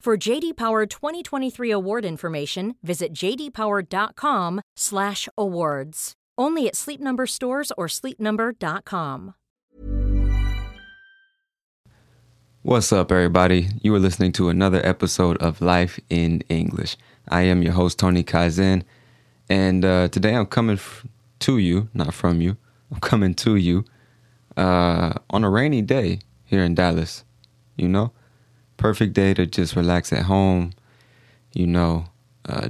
For JD Power 2023 award information, visit jdpower.com/awards. Only at Sleep Number stores or sleepnumber.com. What's up, everybody? You are listening to another episode of Life in English. I am your host, Tony Kaizen, and today I'm coming to you, not from you. I'm coming to you on a rainy day here in Dallas, you know? Perfect day to just relax at home, you know,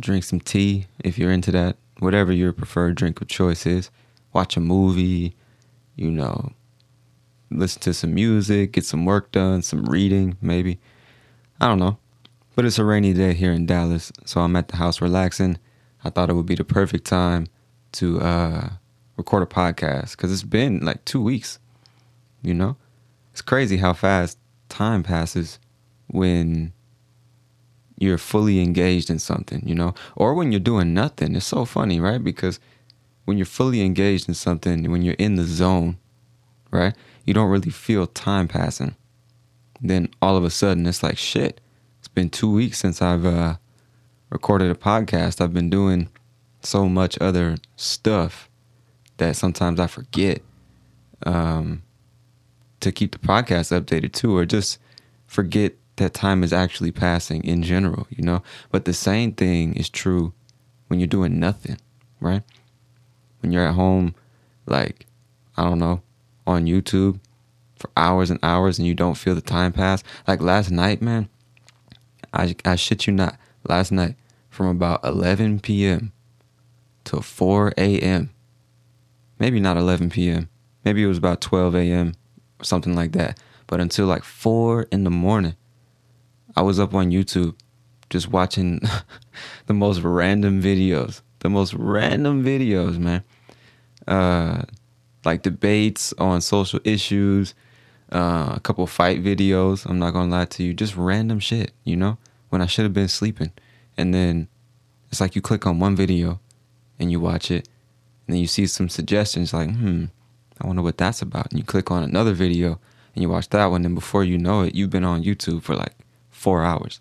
drink some tea if you're into that, whatever your preferred drink of choice is, watch a movie, you know, listen to some music, get some work done, some reading maybe, I don't know, but it's a rainy day here in Dallas, so I'm at the house relaxing. I thought it would be the perfect time to record a podcast, because it's been like 2 weeks, you know. It's crazy how fast time passes when you're fully engaged in something, you know, or when you're doing nothing. It's so funny, right? Because when you're fully engaged in something, when you're in the zone, right, you don't really feel time passing. Then all of a sudden it's like, shit, it's been 2 weeks since I've recorded a podcast. I've been doing so much other stuff that sometimes I forget to keep the podcast updated too, or just forget that time is actually passing in general, you know. But the same thing is true when you're doing nothing, right? When you're at home, like, I don't know, on YouTube for hours and hours, and you don't feel the time pass. Like last night, man, I shit you not, last night from about 11 p.m. till 4 a.m. Maybe not 11 p.m. Maybe it was about 12 a.m. or something like that. But until like 4 in the morning, I was up on YouTube just watching the most random videos. The most random videos, man. Like debates on social issues, a couple fight videos. I'm not going to lie to you. Just random shit, you know, when I should have been sleeping. And then it's like you click on one video and you watch it. And then you see some suggestions like, I wonder what that's about. And you click on another video and you watch that one. And before you know it, you've been on YouTube for like 4 hours.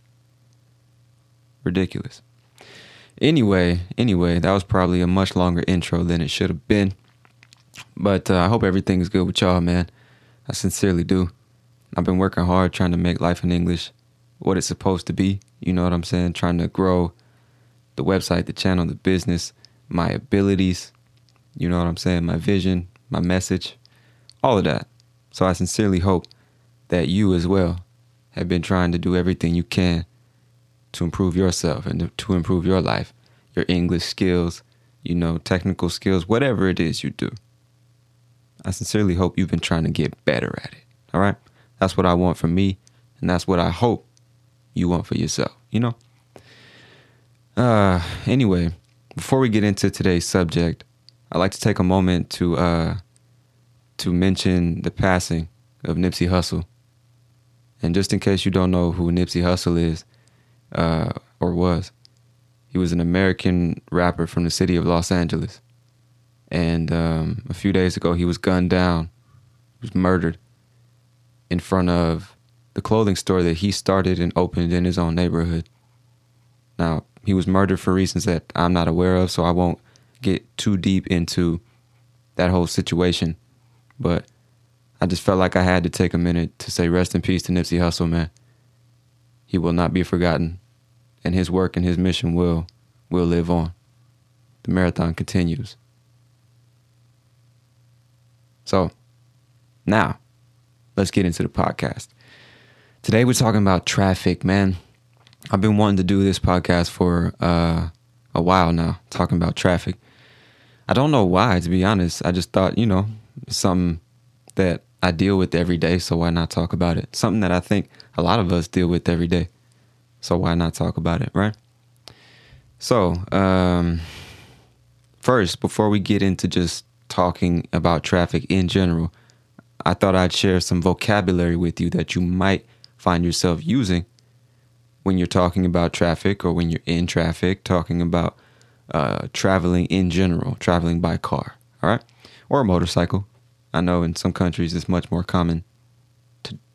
Ridiculous. Anyway, that was probably a much longer intro than it should have been. But I hope everything is good with y'all, man. I sincerely do. I've been working hard trying to make Life in English what it's supposed to be. You know what I'm saying? Trying to grow the website, the channel, the business, my abilities. You know what I'm saying? My vision, my message, all of that. So I sincerely hope that you as well have been trying to do everything you can to improve yourself and to improve your life, your English skills, you know, technical skills, whatever it is you do. I sincerely hope you've been trying to get better at it, all right? That's what I want for me, and that's what I hope you want for yourself, you know? Anyway, before we get into today's subject, I'd like to take a moment to mention the passing of Nipsey Hussle. And just in case you don't know who Nipsey Hussle is, or was. He was an American rapper from the city of Los Angeles. And a few days ago, he was gunned down. He was murdered in front of the clothing store that he started and opened in his own neighborhood. Now, he was murdered for reasons that I'm not aware of, so I won't get too deep into that whole situation. But I just felt like I had to take a minute to say rest in peace to Nipsey Hussle, man. He will not be forgotten, and his work and his mission will live on. The marathon continues. So, now, let's get into the podcast. Today we're talking about traffic, man. I've been wanting to do this podcast for a while now, talking about traffic. I don't know why, to be honest. I just thought, it's something that I deal with every day, so why not talk about it? Something that I think a lot of us deal with every day, so why not talk about it, right? So, first, before we get into just talking about traffic in general, I thought I'd share some vocabulary with you that you might find yourself using when you're talking about traffic or when you're in traffic, talking about traveling in general, traveling by car, all right? Or a motorcycle. I know in some countries it's much more common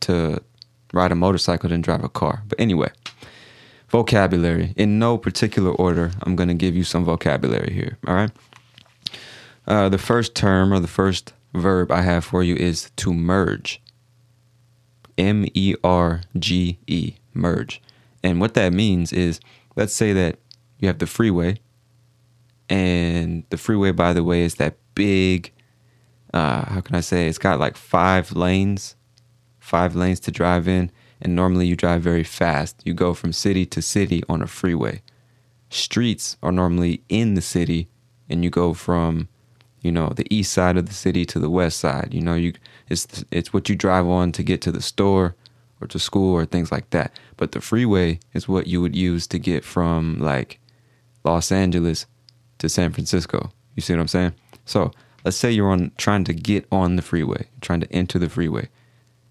to ride a motorcycle than drive a car. But anyway, vocabulary. In no particular order, I'm going to give you some vocabulary here, all right? The first term or the first verb I have for you is to merge. M-E-R-G-E, merge. And what that means is, let's say that you have the freeway, and the freeway, by the way, is that big, how can I say, it's got like five lanes to drive in, and normally you drive very fast. You go from city to city on a freeway. Streets are normally in the city, and you go from the east side of the city to the west side. It's what you drive on to get to the store or to school or things like that. But the freeway is what you would use to get from like Los Angeles to San Francisco. You see what I'm saying? So let's say you're trying to get on the freeway, trying to enter the freeway.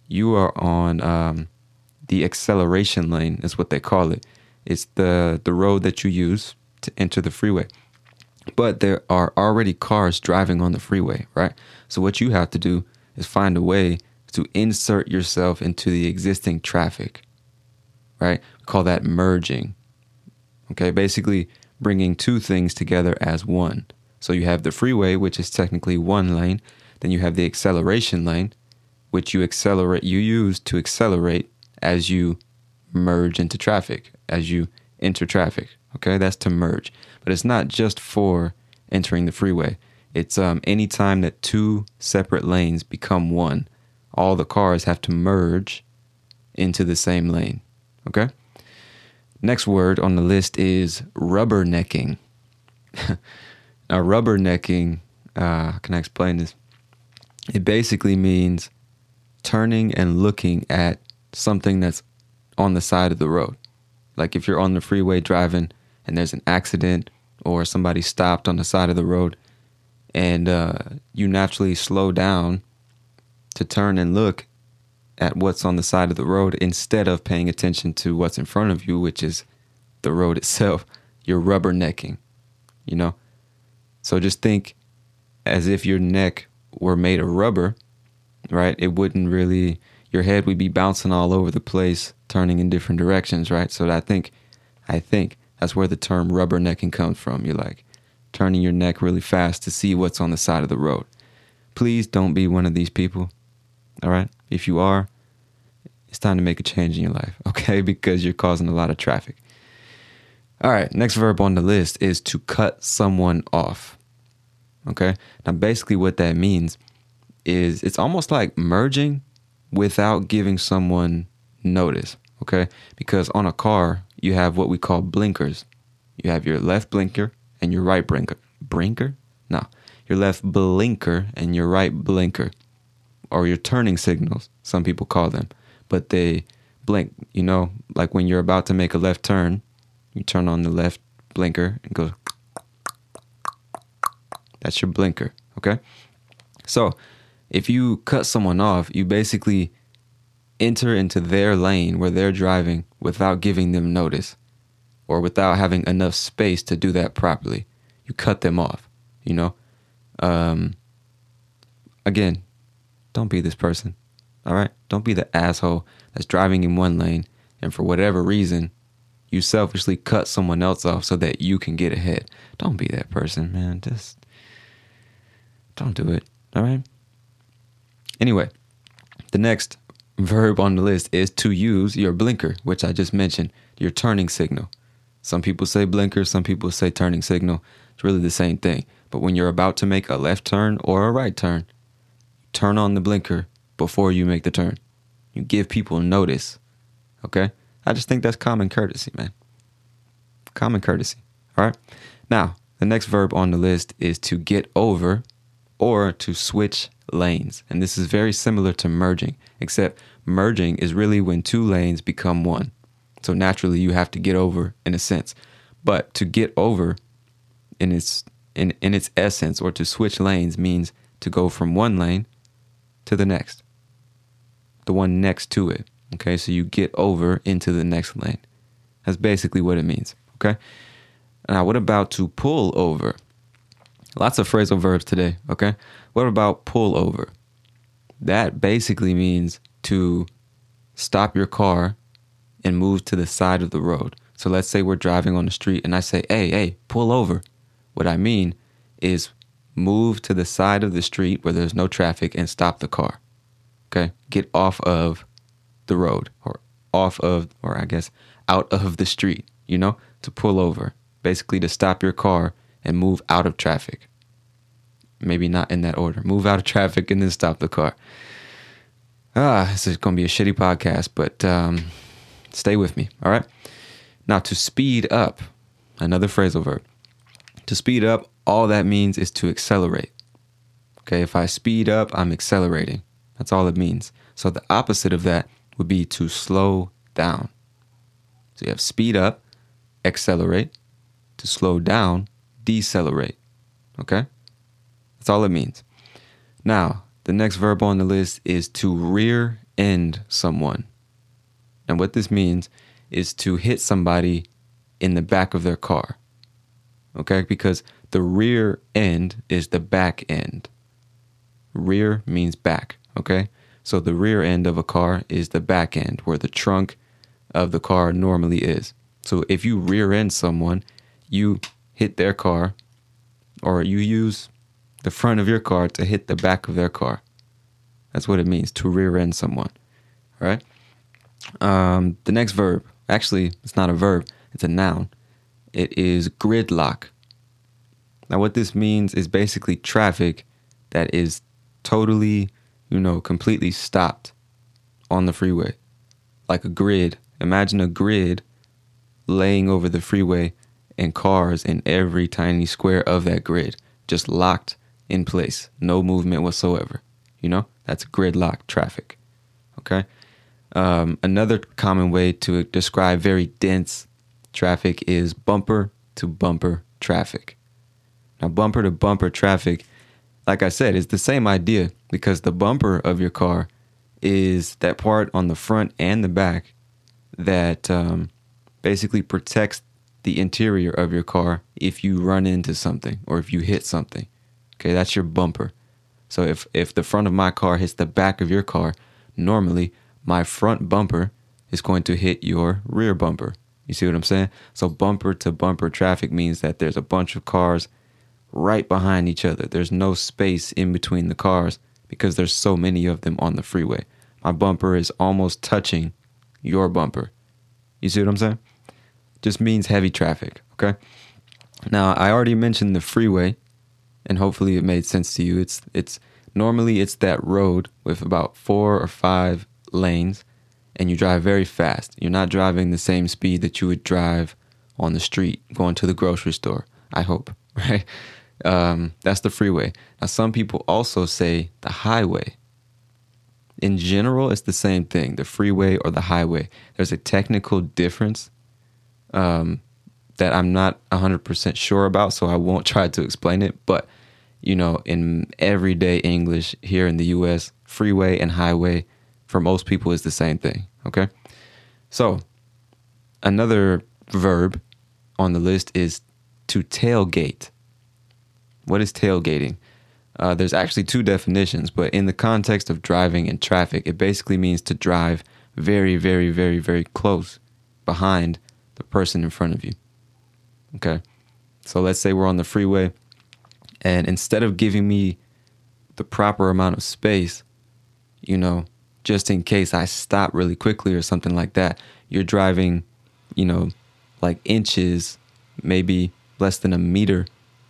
You are on the acceleration lane is what they call it. It's the road that you use to enter the freeway. But there are already cars driving on the freeway, right? So what you have to do is find a way to insert yourself into the existing traffic, right? We call that merging, okay? Basically bringing two things together as one. So you have the freeway, which is technically one lane. Then you have the acceleration lane, which you use to accelerate as you merge into traffic, as you enter traffic. Okay, that's to merge. But it's not just for entering the freeway. It's any time that two separate lanes become one, all the cars have to merge into the same lane. Okay? Next word on the list is rubbernecking. Now, rubbernecking, can I explain this? It basically means turning and looking at something that's on the side of the road. Like if you're on the freeway driving, and there's an accident or somebody stopped on the side of the road and you naturally slow down to turn and look at what's on the side of the road instead of paying attention to what's in front of you, which is the road itself. You're rubbernecking, So just think as if your neck were made of rubber, right? It wouldn't really, your head would be bouncing all over the place, turning in different directions, right? So I think. That's where the term rubbernecking comes from. You're like turning your neck really fast to see what's on the side of the road. Please don't be one of these people, all right? If you are, it's time to make a change in your life, okay? Because you're causing a lot of traffic. All right, next verb on the list is to cut someone off, okay? Now, basically what that means is it's almost like merging without giving someone notice, okay? Because on a car, you have what we call blinkers. You have your left blinker and your right blinker. Your left blinker and your right blinker, or your turning signals, some people call them. But they blink, like when you're about to make a left turn, you turn on the left blinker and go. That's your blinker, okay? So if you cut someone off, you basically enter into their lane where they're driving without giving them notice. or without having enough space to do that properly. You cut them off, you know? Again, don't be this person, all right? Don't be the asshole that's driving in one lane and for whatever reason, you selfishly cut someone else off so that you can get ahead. Don't be that person, man. Just don't do it, all right? Anyway, the next verb on the list is to use your blinker, which I just mentioned, your turning signal. Some people say blinker, some people say turning signal. It's really the same thing. But when you're about to make a left turn or a right turn, turn on the blinker before you make the turn. You give people notice, okay? I just think that's common courtesy, man. Common courtesy, all right? Now, the next verb on the list is to get over or to switch lanes. And this is very similar to merging, except merging is really when two lanes become one. So naturally, you have to get over in a sense. But to get over in its essence or to switch lanes means to go from one lane to the next, the one next to it. Okay, so you get over into the next lane. That's basically what it means, okay? Now, what about to pull over? Lots of phrasal verbs today, okay? What about pull over? That basically means to stop your car and move to the side of the road. So let's say we're driving on the street and I say, hey, pull over. What I mean is move to the side of the street where there's no traffic and stop the car, okay? Get off of the road out of the street, you know, to pull over, basically to stop your car and move out of traffic. Maybe not in that order. Move out of traffic and then stop the car. This is going to be a shitty podcast, but stay with me, all right? Now, to speed up, another phrasal verb. To speed up, all that means is to accelerate. Okay, if I speed up, I'm accelerating. That's all it means. So the opposite of that would be to slow down. So you have speed up, accelerate. To slow down, decelerate. Okay? That's all it means. Now, the next verb on the list is to rear end someone. And what this means is to hit somebody in the back of their car. Okay? Because the rear end is the back end. Rear means back. Okay? So the rear end of a car is the back end where the trunk of the car normally is. So if you rear end someone, you hit their car or you use the front of your car to hit the back of their car. That's what it means to rear end someone. All right. The next verb, actually, it's not a verb. It's a noun. It is gridlock. Now, what this means is basically traffic that is totally, completely stopped on the freeway, like a grid. Imagine a grid laying over the freeway and cars in every tiny square of that grid, just locked in place, no movement whatsoever. That's gridlock traffic. Okay. Another common way to describe very dense traffic is bumper to bumper traffic. Now, bumper to bumper traffic, like I said, it's the same idea because the bumper of your car is that part on the front and the back that basically protects the interior of your car if you run into something or if you hit something. Okay, that's your bumper. So if the front of my car hits the back of your car, normally my front bumper is going to hit your rear bumper. You see what I'm saying? So bumper to bumper traffic means that there's a bunch of cars right behind each other. There's no space in between the cars because there's so many of them on the freeway. My bumper is almost touching your bumper. You see what I'm saying? Just means heavy traffic, okay? Now, I already mentioned the freeway, and hopefully it made sense to you. It's normally that road with about 4 or 5 lanes, and you drive very fast. You're not driving the same speed that you would drive on the street going to the grocery store, I hope, right? That's the freeway. Now, some people also say the highway. In general, it's the same thing, the freeway or the highway. There's a technical difference that I'm not 100% sure about, so I won't try to explain it. But, in everyday English here in the U.S., freeway and highway for most people is the same thing, okay? So another verb on the list is to tailgate. What is tailgating? There's actually two definitions, but in the context of driving and traffic, it basically means to drive very, very, very, very close behind the person in front of you. Okay, so let's say we're on the freeway, and instead of giving me the proper amount of space, you know, just in case I stop really quickly or something like that, you're driving, you know, like inches, maybe less than a meter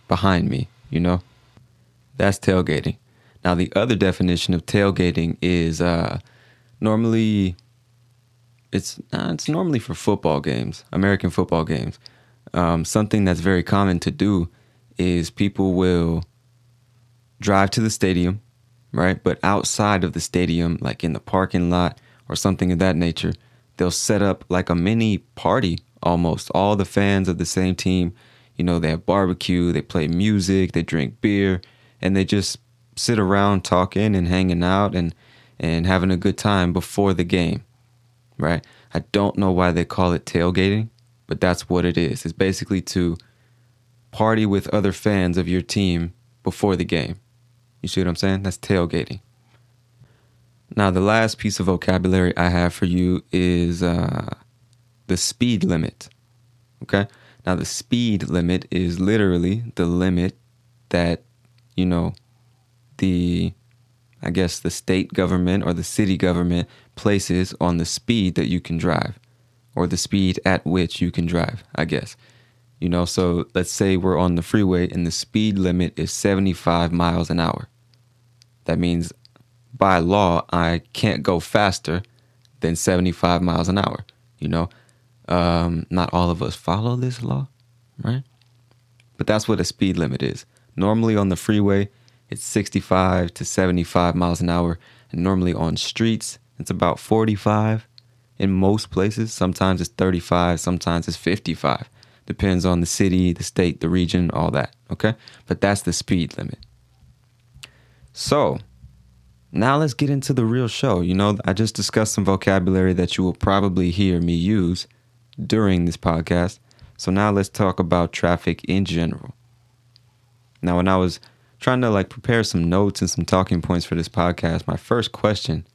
behind me, you know? That's tailgating. Now, the other definition of tailgating is normally, it's normally for football games, American football games. Something that's very common to do is people will drive to the stadium, right? But outside of the stadium, like in the parking lot or something of that nature, they'll set up like a mini party almost. All the fans of the same team, you know, they have barbecue, they play music, they drink beer, and they just sit around talking and hanging out and having a good time before the game, right? I don't know why they call it tailgating, but that's what it is. It's basically to party with other fans of your team before the game. You see what I'm saying? That's tailgating. Now, the last piece of vocabulary I have for you is the speed limit, okay? Now, the speed limit is literally the limit that, you know, the state government or the city government places on the speed that you can drive, or the speed at which you can drive, I guess. You know, so let's say we're on the freeway and the speed limit is 75 miles an hour. That means by law, I can't go faster than 75 miles an hour. You know, not all of us follow this law, right? But that's what a speed limit is. Normally on the freeway, it's 65 to 75 miles an hour. And normally on streets, it's about 45 in most places. Sometimes it's 35, sometimes it's 55. Depends on the city, the state, the region, all that, okay? But that's the speed limit. So, now let's get into the real show. You know, I just discussed some vocabulary that you will probably hear me use during this podcast. So now let's talk about traffic in general. Now, when I was trying to prepare some notes and some talking points for this podcast, my first question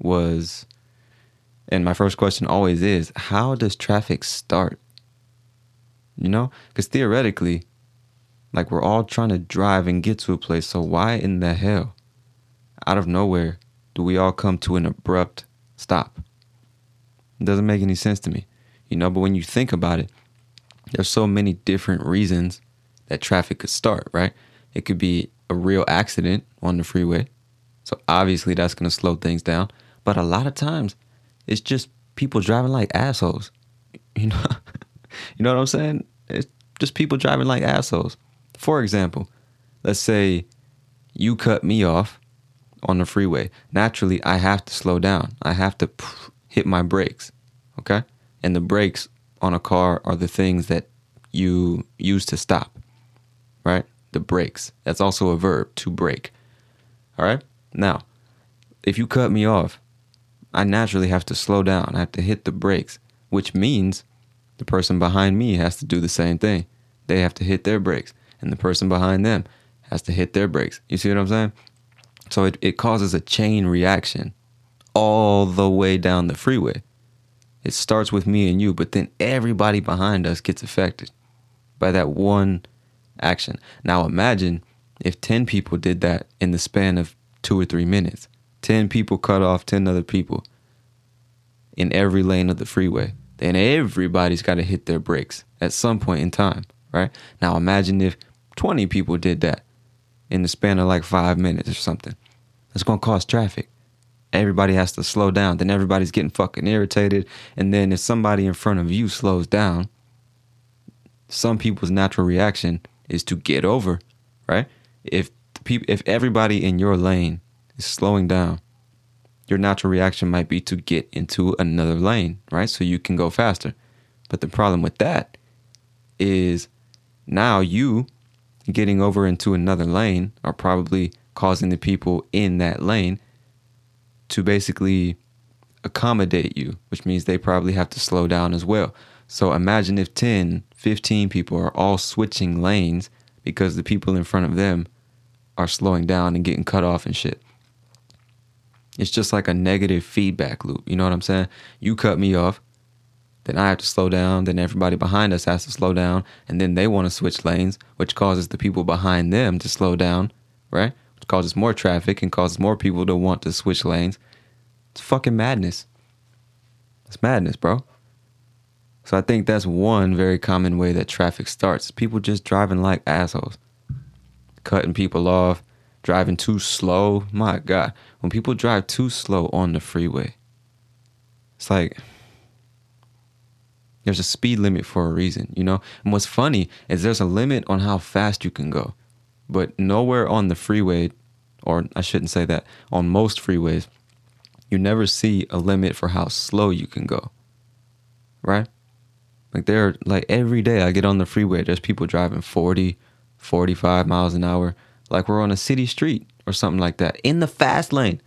was, and my first question always is, how does traffic start? You know, because theoretically, we're all trying to drive and get to a place. So why in the hell, out of nowhere, do we all come to an abrupt stop? It doesn't make any sense to me, you know. But when you think about it, there's so many different reasons that traffic could start, right? It could be a real accident on the freeway. So obviously that's going to slow things down. But a lot of times, it's just people driving like assholes, you know. You know what I'm saying? It's just people driving like assholes. For example, let's say you cut me off on the freeway. Naturally, I have to slow down. I have to hit my brakes, okay? And the brakes on a car are the things that you use to stop, right? The brakes. That's also a verb, to brake, all right? Now, if you cut me off, I naturally have to slow down. I have to hit the brakes, which means the person behind me has to do the same thing. They have to hit their brakes. And the person behind them has to hit their brakes. You see what I'm saying? So it causes a chain reaction all the way down the freeway. It starts with me and you, but then everybody behind us gets affected by that one action. Now imagine if 10 people did that in the span of 2 or 3 minutes. 10 people cut off 10 other people in every lane of the freeway. Then everybody's got to hit their brakes at some point in time, right? Now imagine if 20 people did that in the span of 5 minutes or something. That's going to cause traffic. Everybody has to slow down. Then everybody's getting fucking irritated. And then if somebody in front of you slows down, some people's natural reaction is to get over, right? If everybody in your lane is slowing down, your natural reaction might be to get into another lane, right? So you can go faster. But the problem with that is now you getting over into another lane are probably causing the people in that lane to basically accommodate you, which means they probably have to slow down as well. So imagine if 10, 15 people are all switching lanes because the people in front of them are slowing down and getting cut off and shit. It's just like a negative feedback loop. You know what I'm saying? You cut me off, then I have to slow down, then everybody behind us has to slow down, and then they want to switch lanes, which causes the people behind them to slow down, right? Which causes more traffic and causes more people to want to switch lanes. It's fucking madness. It's madness, bro. So I think that's one very common way that traffic starts. People just driving like assholes. Cutting people off, driving too slow. My God. When people drive too slow on the freeway, it's like there's a speed limit for a reason, you know? And what's funny is there's a limit on how fast you can go. But nowhere on the freeway, or I shouldn't say that, on most freeways, you never see a limit for how slow you can go, right? Like every day I get on the freeway, there's people driving 40, 45 miles an hour. Like we're on a city street or something like that. In the fast lane.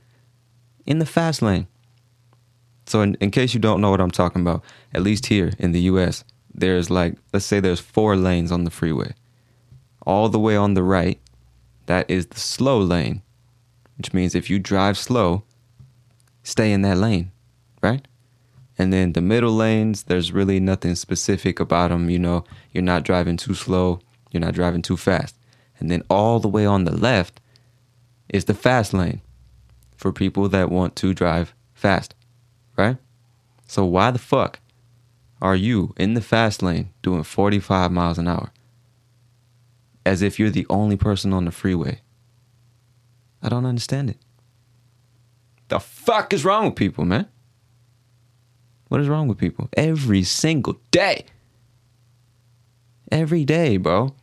So in case you don't know what I'm talking about, at least here in the US, there's let's say there's 4 lanes on the freeway. All the way on the right, that is the slow lane, which means if you drive slow, stay in that lane, right? And then the middle lanes, there's really nothing specific about them. You know, you're not driving too slow. You're not driving too fast. And then all the way on the left is the fast lane for people that want to drive fast, right? So why the fuck are you in the fast lane doing 45 miles an hour as if you're the only person on the freeway? I don't understand it. The fuck is wrong with people, man? What is wrong with people? Every single day. Every day, bro.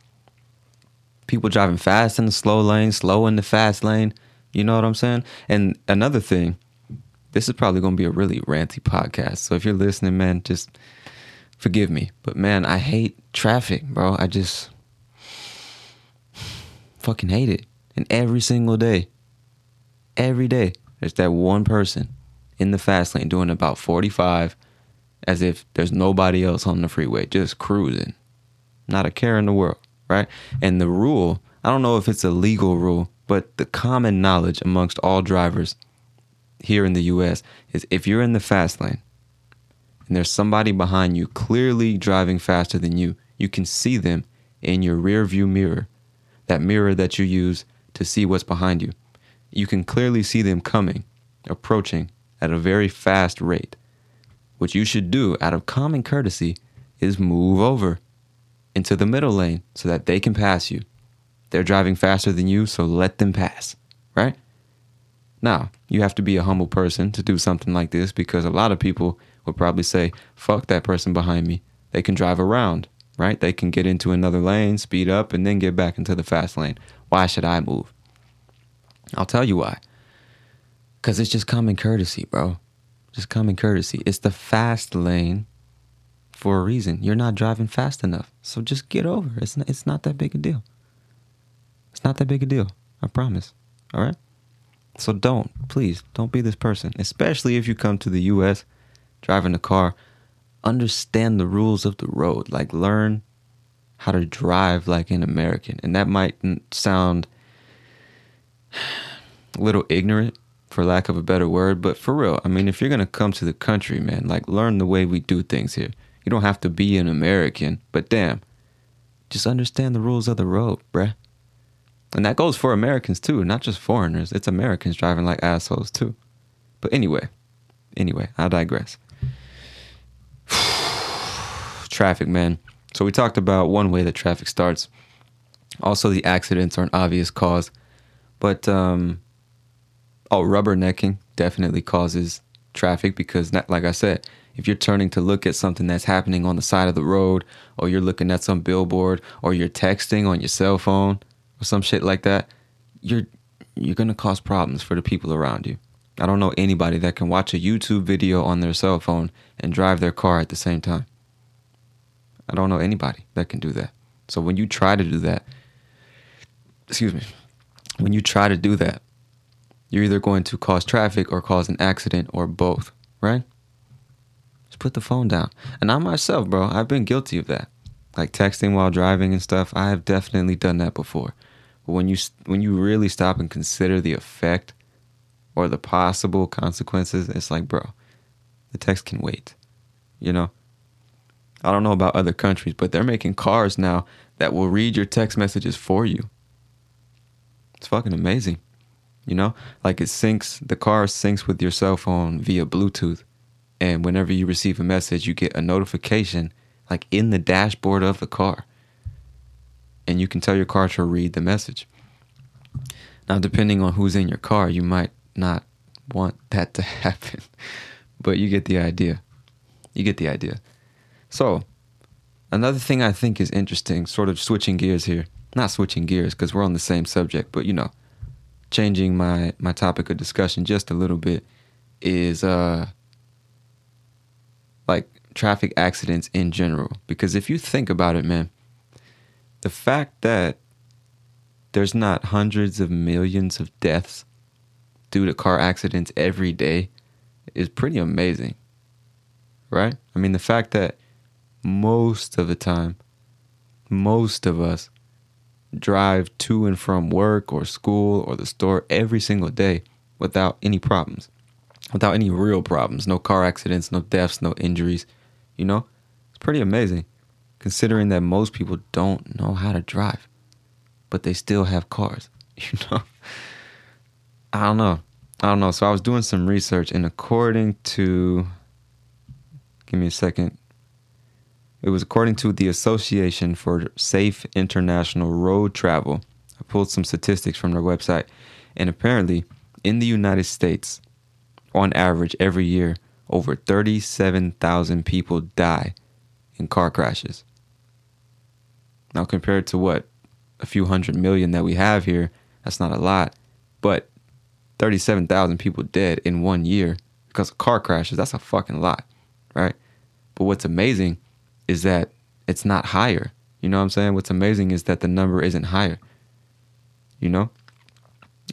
People driving fast in the slow lane, slow in the fast lane. You know what I'm saying? And another thing, this is probably going to be a really ranty podcast. So if you're listening, man, just forgive me. But man, I hate traffic, bro. I just fucking hate it. And every single day, there's that one person in the fast lane doing about 45 as if there's nobody else on the freeway, just cruising. Not a care in the world, right? And the rule, I don't know if it's a legal rule, but the common knowledge amongst all drivers here in the US is if you're in the fast lane and there's somebody behind you clearly driving faster than you, you can see them in your rear view mirror, that mirror that you use to see what's behind you. You can clearly see them coming, approaching at a very fast rate. What you should do out of common courtesy is move over into the middle lane so that they can pass you. They're driving faster than you, so let them pass, right? Now, you have to be a humble person to do something like this because a lot of people would probably say, fuck that person behind me. They can drive around, right? They can get into another lane, speed up, and then get back into the fast lane. Why should I move? I'll tell you why. Because it's just common courtesy, bro. Just common courtesy. It's the fast lane for a reason. You're not driving fast enough. So just get over. It's not that big a deal. It's not that big a deal. I promise. All right? So please, don't be this person. Especially if you come to the U.S. driving a car. Understand the rules of the road. Learn how to drive like an American. And that might sound a little ignorant, for lack of a better word, but for real, I mean, if you're going to come to the country, man, learn the way we do things here. You don't have to be an American, but damn, just understand the rules of the road, bruh. And that goes for Americans too, not just foreigners. It's Americans driving like assholes too. But anyway, I digress. Traffic, man. So we talked about one way that traffic starts. Also, the accidents are an obvious cause, but, rubbernecking definitely causes traffic because, like I said, if you're turning to look at something that's happening on the side of the road, or you're looking at some billboard, or you're texting on your cell phone or some shit like that, you're going to cause problems for the people around you. I don't know anybody that can watch a YouTube video on their cell phone and drive their car at the same time. I don't know anybody that can do that. So when you try to do that, you're either going to cause traffic or cause an accident or both, right? It's put the phone down. And I myself, bro, I've been guilty of that. Like texting while driving and stuff. I have definitely done that before. But when you really stop and consider the effect or the possible consequences, it's like, bro, the text can wait, you know? I don't know about other countries, but they're making cars now that will read your text messages for you. It's fucking amazing, you know? Like the car syncs with your cell phone via Bluetooth. And whenever you receive a message, you get a notification like in the dashboard of the car. And you can tell your car to read the message. Now, depending on who's in your car, you might not want that to happen. But you get the idea. You get the idea. So, another thing I think is interesting, sort of switching gears here. Not switching gears, because we're on the same subject, but, you know, changing my topic of discussion just a little bit is, like, traffic accidents in general. Because if you think about it, man, the fact that there's not hundreds of millions of deaths due to car accidents every day is pretty amazing, right? I mean, the fact that most of the time, most of us drive to and from work or school or the store every single day without any problems, without any real problems, no car accidents, no deaths, no injuries, you know? It's pretty amazing considering that most people don't know how to drive, but they still have cars, you know? I don't know. So I was doing some research, and according to the Association for Safe International Road Travel, I pulled some statistics from their website, and apparently in the United States, on average every year, over 37,000 people die in car crashes. Now compared to what, a few hundred million that we have here, that's not a lot, but 37,000 people dead in 1 year because of car crashes, that's a fucking lot, right? But what's amazing is that it's not higher. You know what I'm saying? What's amazing is that the number isn't higher. You know?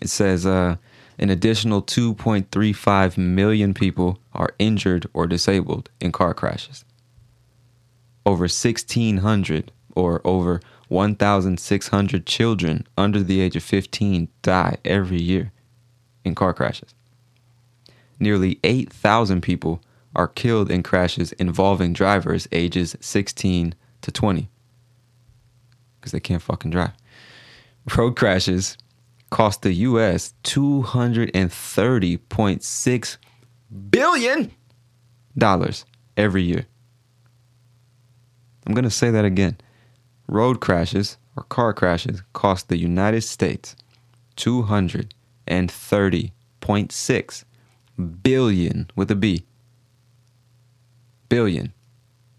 It says an additional 2.35 million people are injured or disabled in car crashes. Over 1,600 or over 1,600 children under the age of 15 die every year in car crashes. Nearly 8,000 people are killed in crashes involving drivers ages 16 to 20 because they can't fucking drive. Road crashes cost the U.S. $230.6 billion every year. I'm going to say that again. Road crashes or car crashes cost the United States $230.6 billion with a B. Billion,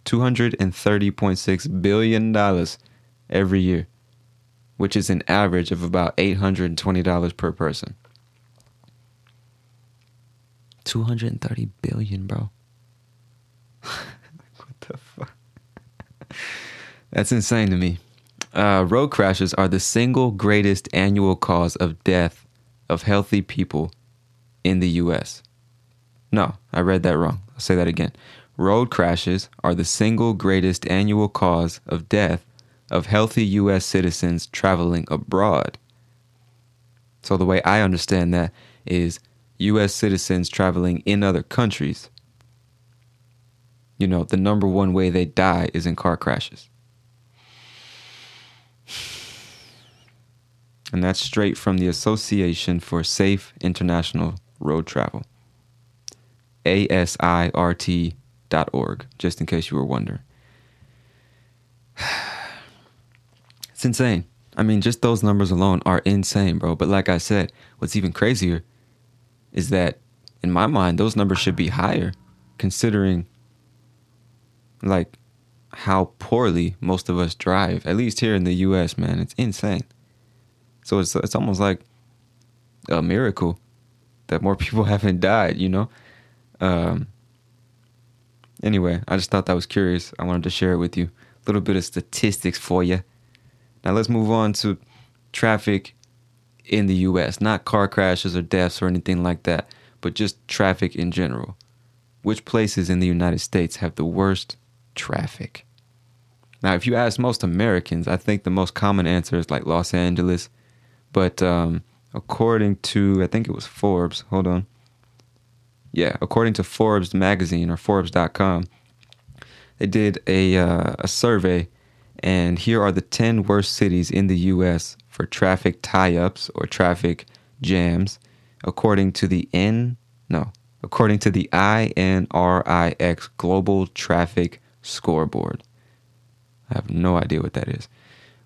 $230.6 billion every year, which is an average of about $820 per person. $230 billion, bro. What the fuck? That's insane to me. Road crashes are the single greatest annual cause of death of healthy people in the U.S. No, I read that wrong. I'll say that again. Road crashes are the single greatest annual cause of death of healthy U.S. citizens traveling abroad. So the way I understand that is U.S. citizens traveling in other countries. You know, the number one way they die is in car crashes. And that's straight from the Association for Safe International Road Travel. ASIRT.org, just in case you were wondering. It's insane. I mean, just those numbers alone are insane, bro. But like I said, what's even crazier is that, in my mind, those numbers should be higher, considering, like, how poorly most of us drive. At least here in the U.S., man, it's insane. So it's almost like a miracle that more people haven't died, you know? Anyway, I just thought that was curious. I wanted to share it with you. A little bit of statistics for you. Now let's move on to traffic in the U.S. Not car crashes or deaths or anything like that, but just traffic in general. Which places in the United States have the worst traffic? Now, if you ask most Americans, I think the most common answer is like Los Angeles. But according to, I think it was Forbes, hold on. Yeah, according to Forbes magazine or Forbes.com, they did a survey, and here are the 10 worst cities in the U.S. for traffic tie-ups or traffic jams, according to the INRIX Global Traffic Scoreboard. I have no idea what that is.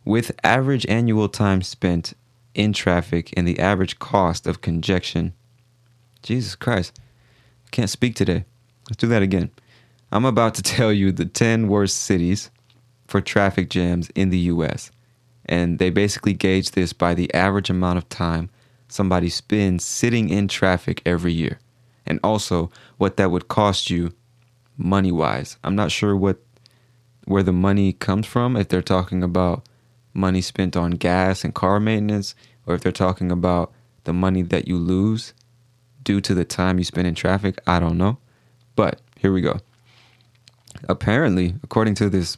With average annual time spent in traffic and the average cost of congestion. Jesus Christ, I can't speak today. Let's do that again. I'm about to tell you the 10 worst cities for traffic jams in the U.S. And they basically gauge this by the average amount of time somebody spends sitting in traffic every year. And also what that would cost you money-wise. I'm not sure where the money comes from, if they're talking about money spent on gas and car maintenance, or if they're talking about the money that you lose due to the time you spend in traffic. I don't know. But here we go. Apparently, according to this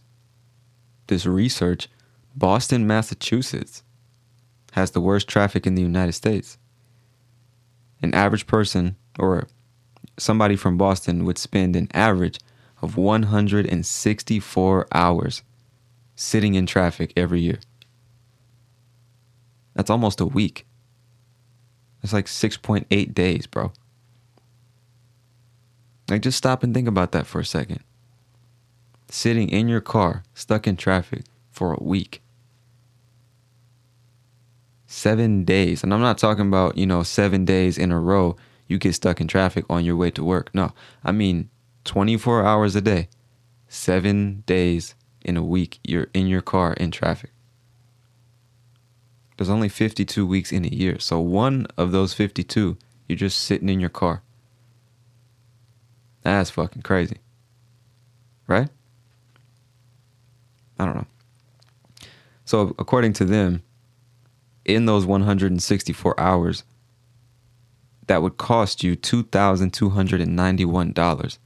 research, Boston, Massachusetts has the worst traffic in the United States. An average person or somebody from Boston would spend an average of 164 hours sitting in traffic every year. That's almost a week. That's like 6.8 days, bro. Like, just stop and think about that for a second. Sitting in your car, stuck in traffic for a week. 7 days. And I'm not talking about, 7 days in a row you get stuck in traffic on your way to work. No, I mean 24 hours a day, 7 days in a week, you're in your car in traffic. There's only 52 weeks in a year. So one of those 52, you're just sitting in your car. That's fucking crazy. Right? I don't know. So according to them, in those 164 hours, that would cost you $2,291.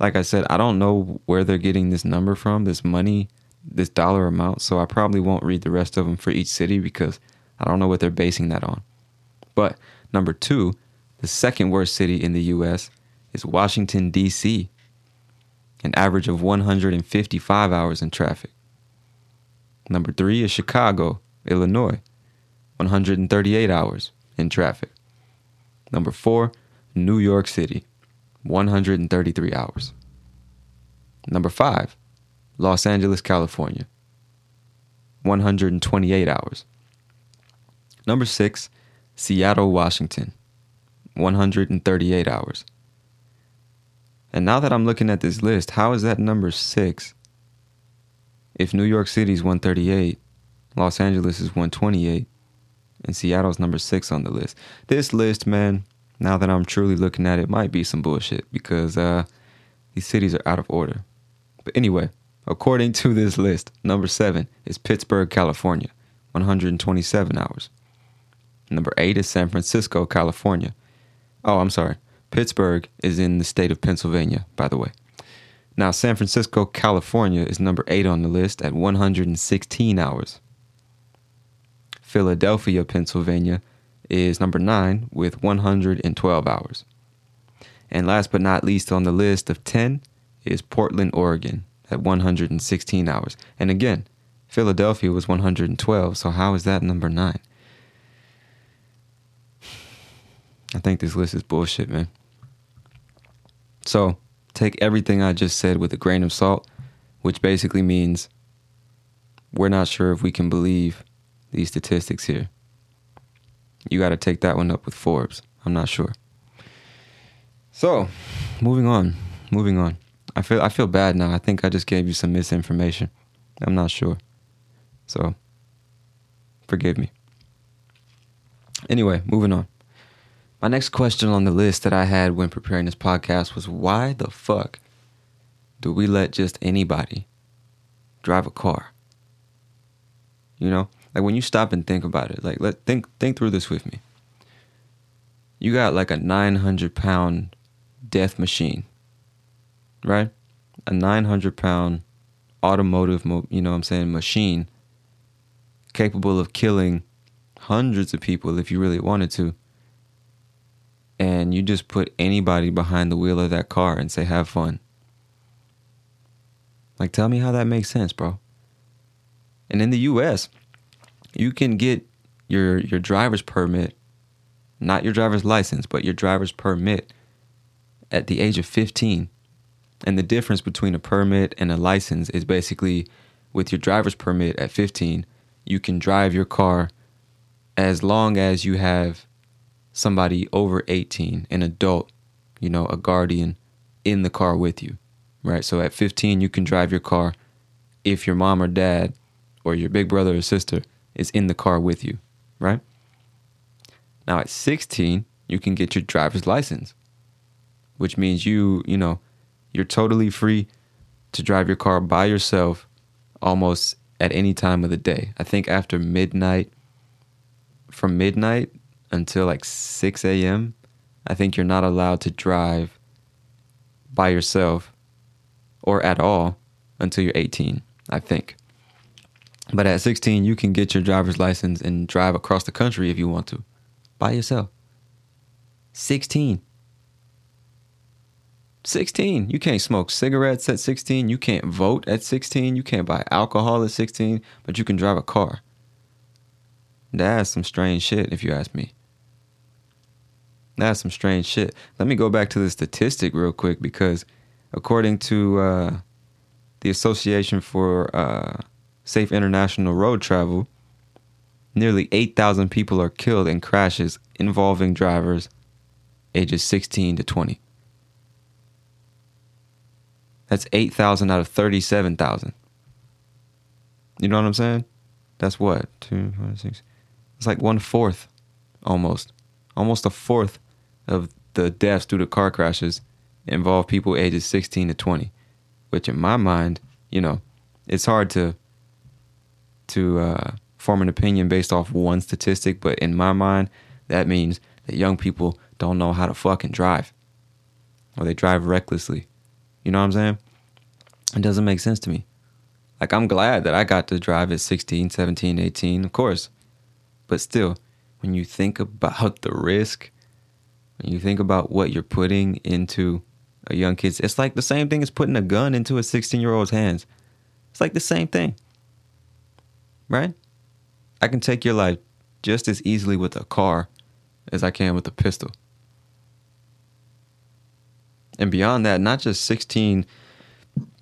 Like I said, I don't know where they're getting this number from, this money, this dollar amount. So I probably won't read the rest of them for each city because I don't know what they're basing that on. But number two, the second worst city in the U.S. is Washington, D.C., an average of 155 hours in traffic. Number three is Chicago, Illinois, 138 hours in traffic. Number four, New York City, 133 hours. Number five, Los Angeles, California, 128 hours. Number six, Seattle, Washington, 138 hours. And now that I'm looking at this list, how is that number six? If New York City's 138, Los Angeles is 128, and Seattle's number six on the list. This list, man, now that I'm truly looking at it, might be some bullshit because these cities are out of order. But anyway, according to this list, number seven is Pittsburgh, California, 127 hours. Number eight is San Francisco, California. Oh, I'm sorry. Pittsburgh is in the state of Pennsylvania, by the way. Now, San Francisco, California is number eight on the list at 116 hours. Philadelphia, Pennsylvania is number 9 with 112 hours. And last but not least on the list of 10 is Portland, Oregon at 116 hours. And again, Philadelphia was 112, so how is that number 9? I think this list is bullshit, man. So take everything I just said with a grain of salt, which basically means we're not sure if we can believe these statistics here. You got to take that one up with Forbes. I'm not sure. So, moving on. I feel bad now. I think I just gave you some misinformation. I'm not sure. So, forgive me. Anyway, moving on. My next question on the list that I had when preparing this podcast was, why the fuck do we let just anybody drive a car? Like, when you stop and think about it, like, think through this with me. You got like a 900-pound death machine, right? A 900-pound automotive, machine capable of killing hundreds of people if you really wanted to. And you just put anybody behind the wheel of that car and say, have fun. Like, tell me how that makes sense, bro. And in the U.S., you can get your driver's permit, not your driver's license, but your driver's permit at the age of 15. And the difference between a permit and a license is basically with your driver's permit at 15, you can drive your car as long as you have somebody over 18, an adult, a guardian in the car with you, right? So at 15, you can drive your car if your mom or dad or your big brother or sister is in the car with you, right? Now at 16, you can get your driver's license, which means you're totally free to drive your car by yourself almost at any time of the day. I think after midnight, from midnight until like 6 a.m., I think you're not allowed to drive by yourself or at all until you're 18, I think. But at 16, you can get your driver's license and drive across the country if you want to, by yourself. 16. You can't smoke cigarettes at 16. You can't vote at 16. You can't buy alcohol at 16, but you can drive a car. That's some strange shit, if you ask me. That's some strange shit. Let me go back to the statistic real quick, because according to the Association for Safe International Road Travel, nearly 8,000 people are killed in crashes involving drivers ages 16 to 20. That's 8,000 out of 37,000. You know what I'm saying? That's what? 2, 5, 6. It's like 1/4 almost. Almost a fourth of the deaths due to car crashes involve people ages 16 to 20, which in my mind, it's hard to form an opinion based off one statistic, but in my mind, that means that young people don't know how to fucking drive, or they drive recklessly. You know what I'm saying? It doesn't make sense to me. Like, I'm glad that I got to drive at 16, 17, 18, of course. But still, when you think about the risk, when you think about what you're putting into a young kid's, it's like the same thing as putting a gun into a 16-year-old's hands. It's like the same thing, right? I can take your life just as easily with a car as I can with a pistol. And beyond that, not just 16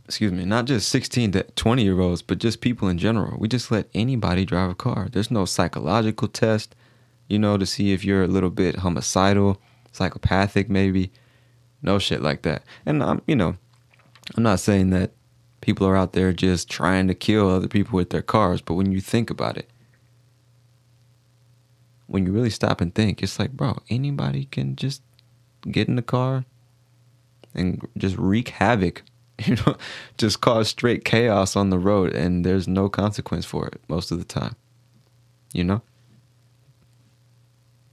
to 20-year-olds, but just people in general. We just let anybody drive a car. There's no psychological test, to see if you're a little bit homicidal, psychopathic maybe. No shit like that. And, I'm not saying that people are out there just trying to kill other people with their cars, but when you think about it, when you really stop and think, it's like, bro, anybody can just get in the car and just wreak havoc, just cause straight chaos on the road, and there's no consequence for it most of the time,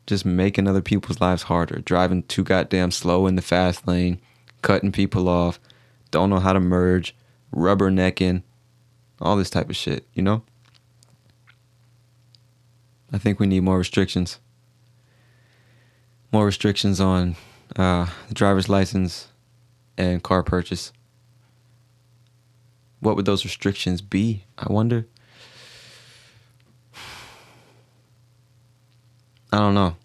Just making other people's lives harder, driving too goddamn slow in the fast lane, cutting people off, don't know how to merge, rubbernecking, all this type of shit, I think we need more restrictions on the driver's license and car purchase. What would those restrictions be, I wonder? I don't know.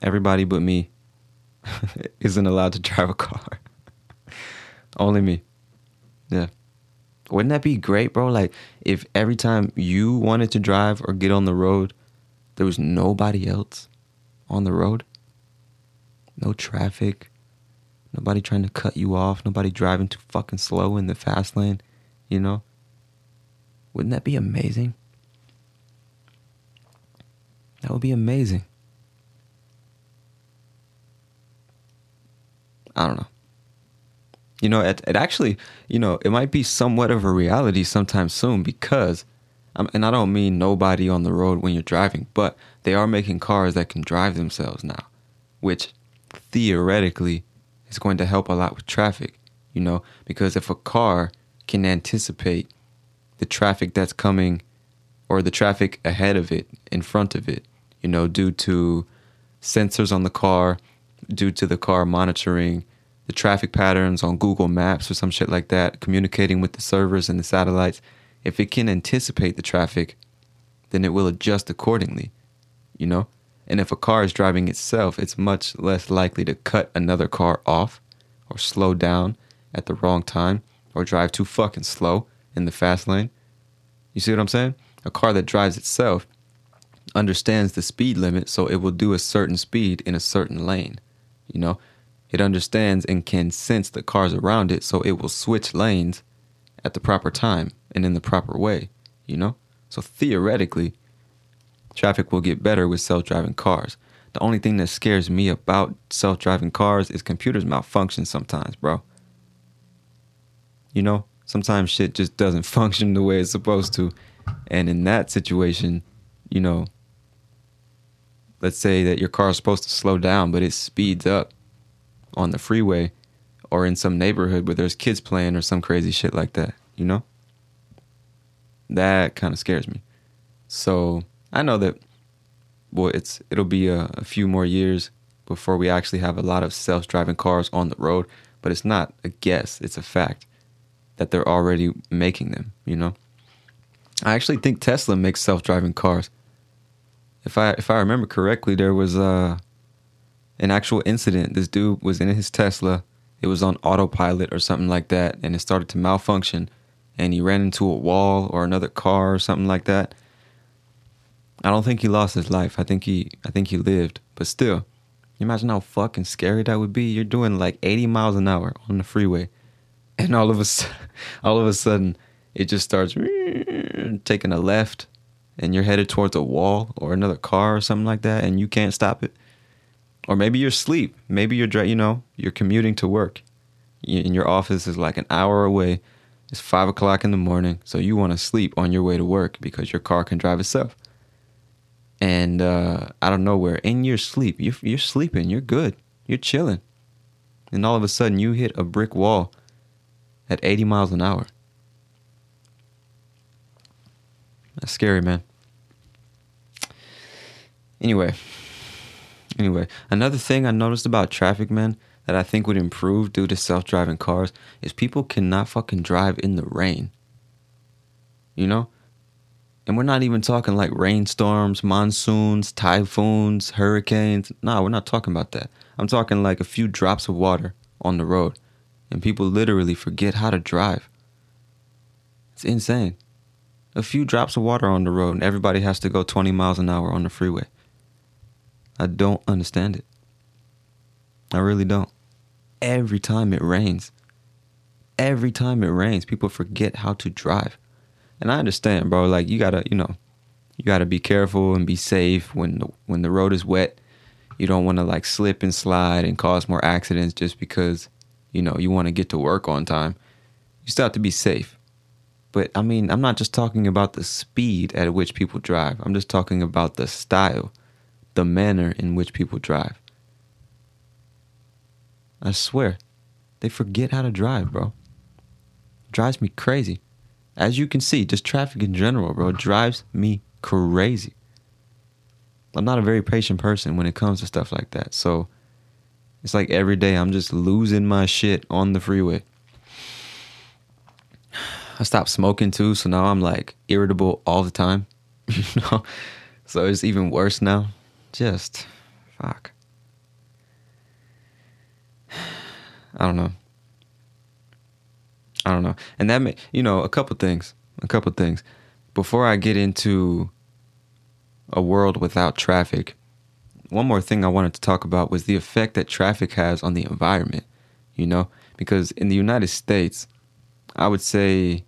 Everybody but me isn't allowed to drive a car. Only me. Yeah. Wouldn't that be great, bro? Like, if every time you wanted to drive or get on the road, there was nobody else on the road. No traffic. Nobody trying to cut you off. Nobody driving too fucking slow in the fast lane, Wouldn't that be amazing? That would be amazing. I don't know. It actually, it might be somewhat of a reality sometime soon, because, and I don't mean nobody on the road when you're driving, but they are making cars that can drive themselves now, which theoretically it's going to help a lot with traffic, you know, because if a car can anticipate the traffic that's coming or the traffic ahead of it, in front of it, you know, due to sensors on the car, due to the car monitoring the traffic patterns on Google Maps or some shit like that, communicating with the servers and the satellites, if it can anticipate the traffic, then it will adjust accordingly, you know? And if a car is driving itself, it's much less likely to cut another car off or slow down at the wrong time or drive too fucking slow in the fast lane. You see what I'm saying? A car that drives itself understands the speed limit, so it will do a certain speed in a certain lane, you know? It understands and can sense the cars around it, so it will switch lanes at the proper time and in the proper way, you know? So theoretically, traffic will get better with self-driving cars. The only thing that scares me about self-driving cars is computers malfunction sometimes, bro. You know, sometimes shit just doesn't function the way it's supposed to. And in that situation, you know, let's say that your car is supposed to slow down, but it speeds up on the freeway or in some neighborhood where there's kids playing or some crazy shit like that, you know? That kind of scares me. So I know that, well, it'll be a few more years before we actually have a lot of self-driving cars on the road, but it's not a guess, it's a fact that they're already making them, you know? I actually think Tesla makes self-driving cars. If I remember correctly, there was an actual incident. This dude was in his Tesla. It was on autopilot or something like that, and it started to malfunction, and he ran into a wall or another car or something like that. I don't think he lost his life. I think he lived. But still, imagine how fucking scary that would be. You're doing like 80 miles an hour on the freeway, and all of a sudden, it just starts taking a left, and you're headed towards a wall or another car or something like that, and you can't stop it. Or maybe you're asleep. Maybe you're commuting to work, and your office is like an hour away. It's 5 o'clock in the morning, so you want to sleep on your way to work because your car can drive itself. And out of nowhere, in your sleep, you're sleeping, you're good, you're chilling, and all of a sudden you hit a brick wall at 80 miles an hour. That's scary, man. Anyway, another thing I noticed about traffic, man, that I think would improve due to self-driving cars is people cannot fucking drive in the rain, you know? And we're not even talking like rainstorms, monsoons, typhoons, hurricanes. Nah, we're not talking about that. I'm talking like a few drops of water on the road. And people literally forget how to drive. It's insane. A few drops of water on the road and everybody has to go 20 miles an hour on the freeway. I don't understand it. I really don't. Every time it rains, people forget how to drive. And I understand, bro, like you gotta be careful and be safe when the road is wet. You don't want to like slip and slide and cause more accidents just because, you know, you want to get to work on time. You still have to be safe. But I mean, I'm not just talking about the speed at which people drive. I'm just talking about the style, the manner in which people drive. I swear, they forget how to drive, bro. It drives me crazy. As you can see, just traffic in general, bro, drives me crazy. I'm not a very patient person when it comes to stuff like that. So it's like every day I'm just losing my shit on the freeway. I stopped smoking too, so now I'm like irritable all the time. You know? So it's even worse now. Just fuck. I don't know. And that may, you know, a couple things. Before I get into a world without traffic, one more thing I wanted to talk about was the effect that traffic has on the environment, you know, because in the United States, I would say,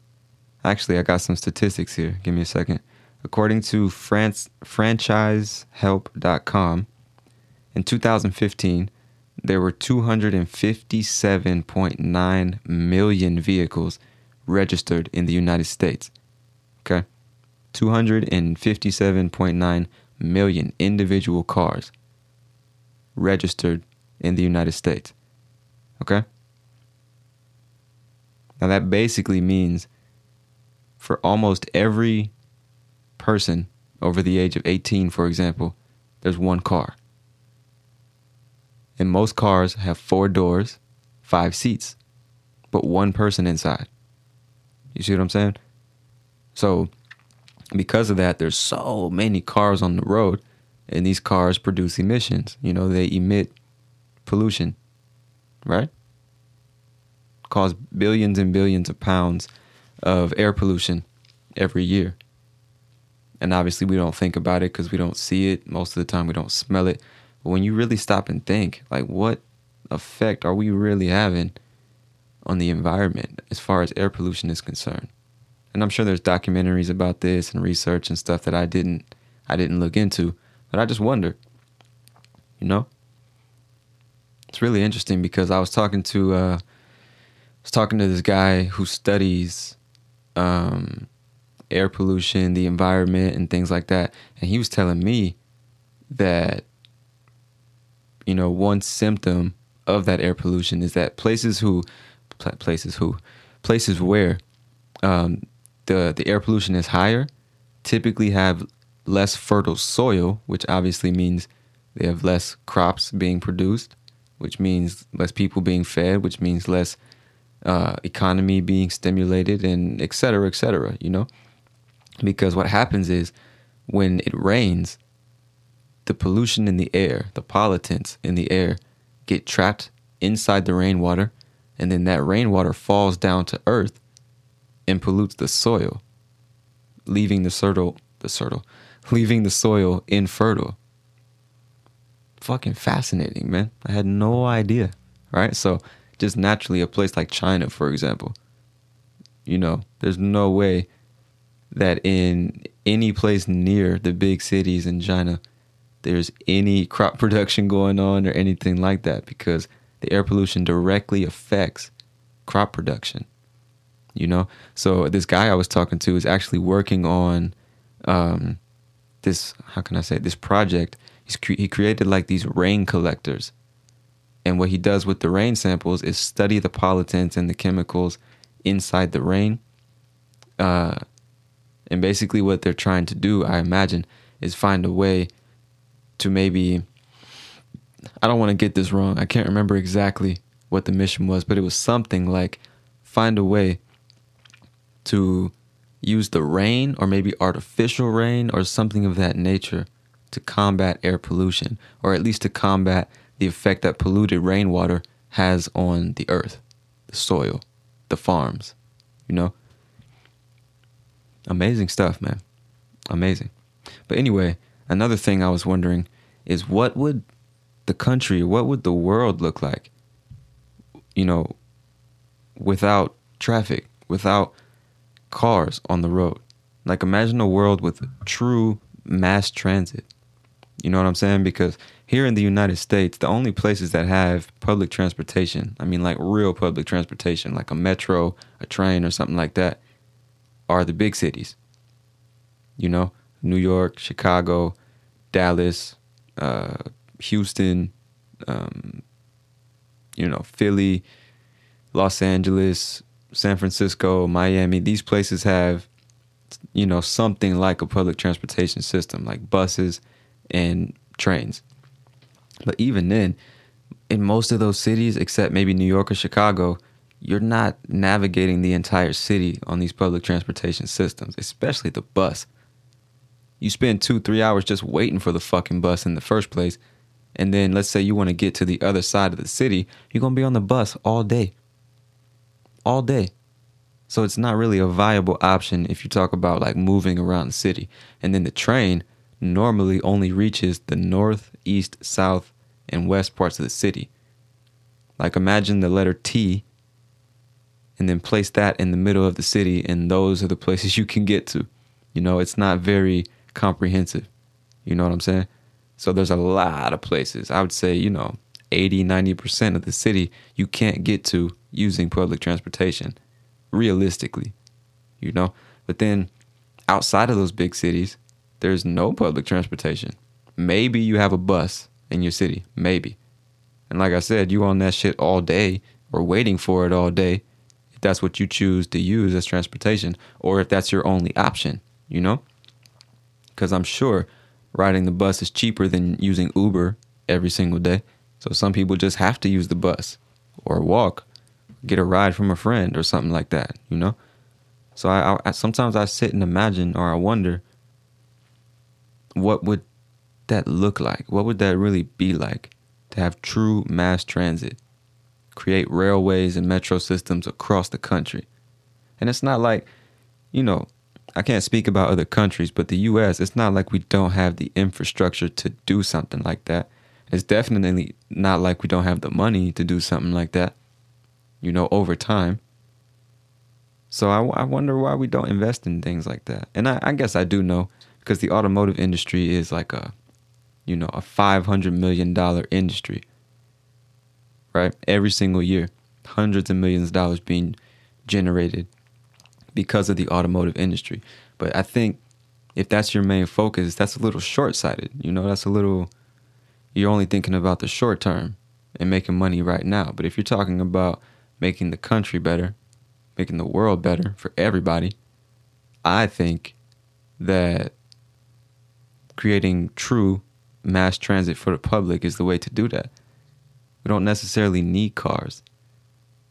actually, I got some statistics here. Give me a second. According to franchisehelp.com, in 2015, there were 257.9 million vehicles registered in the United States. Okay? 257.9 million individual cars registered in the United States. Okay? Now that basically means for almost every person over the age of 18, for example, there's one car. And most cars have 4 doors, 5 seats, but one person inside. You see what I'm saying? So because of that, there's so many cars on the road, and these cars produce emissions. You know, they emit pollution, right? Cause billions and billions of pounds of air pollution every year. And obviously we don't think about it because we don't see it. Most of the time we don't smell it. But when you really stop and think, like, what effect are we really having on the environment as far as air pollution is concerned? And I'm sure there's documentaries about this and research and stuff that I didn't look into, but I just wonder, you know? It's really interesting because I was talking to this guy who studies air pollution, the environment, and things like that. And he was telling me that, you know, one symptom of that air pollution is that places where the air pollution is higher typically have less fertile soil, which obviously means they have less crops being produced, which means less people being fed, which means less economy being stimulated, and et cetera, you know? Because what happens is when it rains, the pollution in the air, the pollutants in the air get trapped inside the rainwater, and then that rainwater falls down to earth and pollutes the soil, leaving the soil infertile. Fucking fascinating, man. I had no idea, right? So just naturally, a place like China, for example, you know, there's no way that in any place near the big cities in China there's any crop production going on or anything like that, because the air pollution directly affects crop production, you know? So this guy I was talking to is actually working on this project. He created like these rain collectors. And what he does with the rain samples is study the pollutants and the chemicals inside the rain. And basically what they're trying to do, I imagine, is find a way to maybe, I don't want to get this wrong, I can't remember exactly what the mission was, but it was something like find a way to use the rain, or maybe artificial rain or something of that nature, to combat air pollution, or at least to combat the effect that polluted rainwater has on the earth, the soil, the farms, you know? Amazing stuff, man. Amazing. But anyway, another thing I was wondering is what would the world look like, you know, without traffic, without cars on the road? Like, imagine a world with true mass transit. You know what I'm saying? Because here in the United States, the only places that have public transportation, I mean like real public transportation, like a metro, a train or something like that, are the big cities. You know, New York, Chicago, Dallas, Houston, you know, Philly, Los Angeles, San Francisco, Miami. These places have, you know, something like a public transportation system, like buses and trains. But even then, in most of those cities, except maybe New York or Chicago, you're not navigating the entire city on these public transportation systems, especially the bus. You spend 2-3 hours just waiting for the fucking bus in the first place. And then let's say you want to get to the other side of the city, you're going to be on the bus all day. All day. So it's not really a viable option if you talk about like moving around the city. And then the train normally only reaches the north, east, south, and west parts of the city. Like, imagine the letter T and then place that in the middle of the city, and those are the places you can get to. You know, it's not very comprehensive. You know what I'm saying? So there's a lot of places. I would say, you know, 80, 90% of the city you can't get to using public transportation, realistically, you know? But then outside of those big cities, there's no public transportation. Maybe you have a bus in your city, maybe. And like I said, you on that shit all day or waiting for it all day, if that's what you choose to use as transportation, or if that's your only option, you know? Because I'm sure riding the bus is cheaper than using Uber every single day. So some people just have to use the bus or walk, get a ride from a friend or something like that, you know? So I sometimes I sit and imagine, or I wonder, what would that look like? What would that really be like to have true mass transit, create railways and metro systems across the country? And it's not like, you know, I can't speak about other countries, but the U.S., it's not like we don't have the infrastructure to do something like that. It's definitely not like we don't have the money to do something like that, you know, over time. So I wonder why we don't invest in things like that. And I guess I do know, because the automotive industry is like a, you know, a $500 million industry, right? Every single year, hundreds of millions of dollars being generated because of the automotive industry. But I think if that's your main focus, that's a little short-sighted, you know, that's a little, you're only thinking about the short term and making money right now. But if you're talking about making the country better, making the world better for everybody, I think that creating true mass transit for the public is the way to do that. We don't necessarily need cars,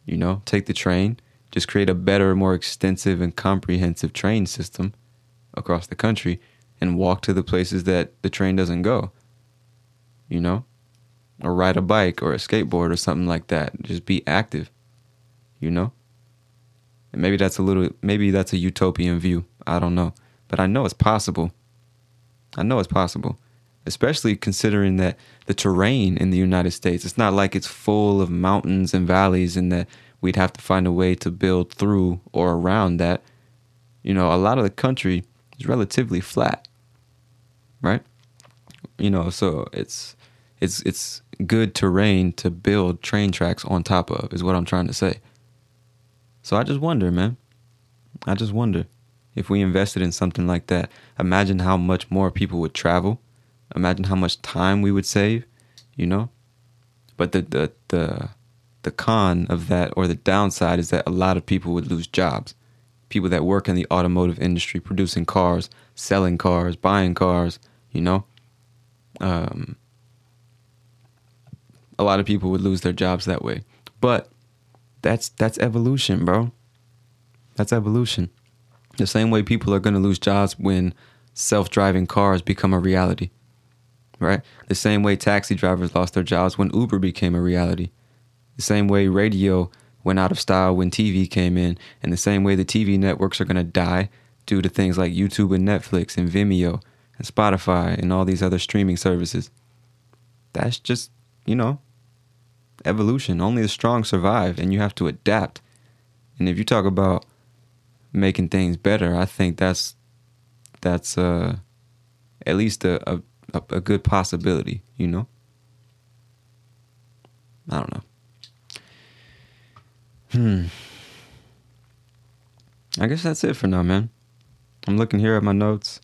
you know, take the train, just create a better, more extensive and comprehensive train system across the country and walk to the places that the train doesn't go, you know, or ride a bike or a skateboard or something like that. Just be active, you know. And maybe that's a utopian view. I don't know. But I know it's possible. I know it's possible, especially considering that the terrain in the United States, it's not like it's full of mountains and valleys and that we'd have to find a way to build through or around that. You know, a lot of the country is relatively flat, right? You know, so it's good terrain to build train tracks on top of, is what I'm trying to say. So I just wonder, man. I just wonder if we invested in something like that. Imagine how much more people would travel. Imagine how much time we would save, you know? But the con of that, or the downside, is that a lot of people would lose jobs. People that work in the automotive industry, producing cars, selling cars, buying cars, you know? A lot of people would lose their jobs that way. But that's evolution, bro. That's evolution. The same way people are going to lose jobs when self-driving cars become a reality, right? The same way taxi drivers lost their jobs when Uber became a reality. The same way radio went out of style when TV came in. And the same way the TV networks are going to die due to things like YouTube and Netflix and Vimeo and Spotify and all these other streaming services. That's just, you know, evolution. Only the strong survive, and you have to adapt. And if you talk about making things better, I think that's at least a good possibility, you know? I don't know. I guess that's it for now, man. I'm looking here at my notes.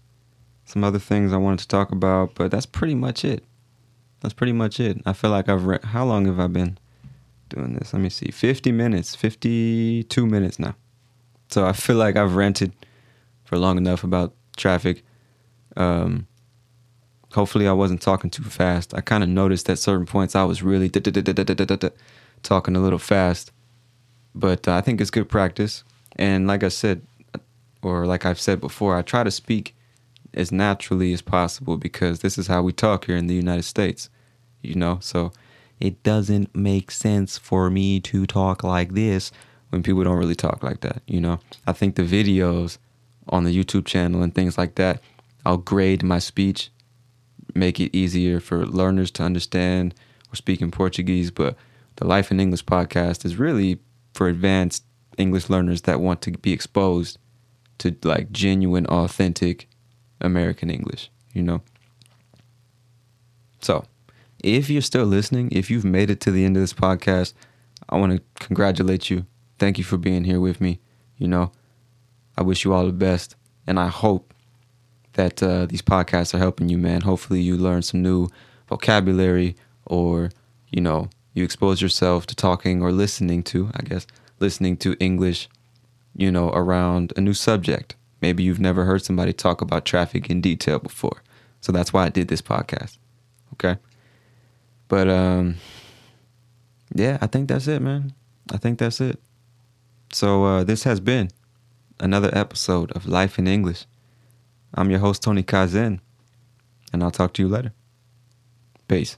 Some other things I wanted to talk about, but that's pretty much it. That's pretty much it. I feel like how long have I been doing this? Let me see. 52 minutes now. So I feel like I've ranted for long enough about traffic. Hopefully I wasn't talking too fast. I kind of noticed at certain points I was really talking a little fast. But I think it's good practice. And like I said, or like I've said before, I try to speak as naturally as possible, because this is how we talk here in the United States, you know? So it doesn't make sense for me to talk like this when people don't really talk like that, you know? I think the videos on the YouTube channel and things like that, I'll grade my speech, make it easier for learners to understand or speak in Portuguese. But the Life in English podcast is really for advanced English learners that want to be exposed to like genuine, authentic American English, you know. So if you're still listening, if you've made it to the end of this podcast, I want to congratulate you. Thank you for being here with me. You know, I wish you all the best, and I hope that these podcasts are helping you, man. Hopefully you learn some new vocabulary, or, you know, you expose yourself to talking or listening to English, you know, around a new subject. Maybe you've never heard somebody talk about traffic in detail before. So that's why I did this podcast. Okay. But, yeah, I think that's it, man. I think that's it. So this has been another episode of Life in English. I'm your host, Tony Kaizen, and I'll talk to you later. Peace.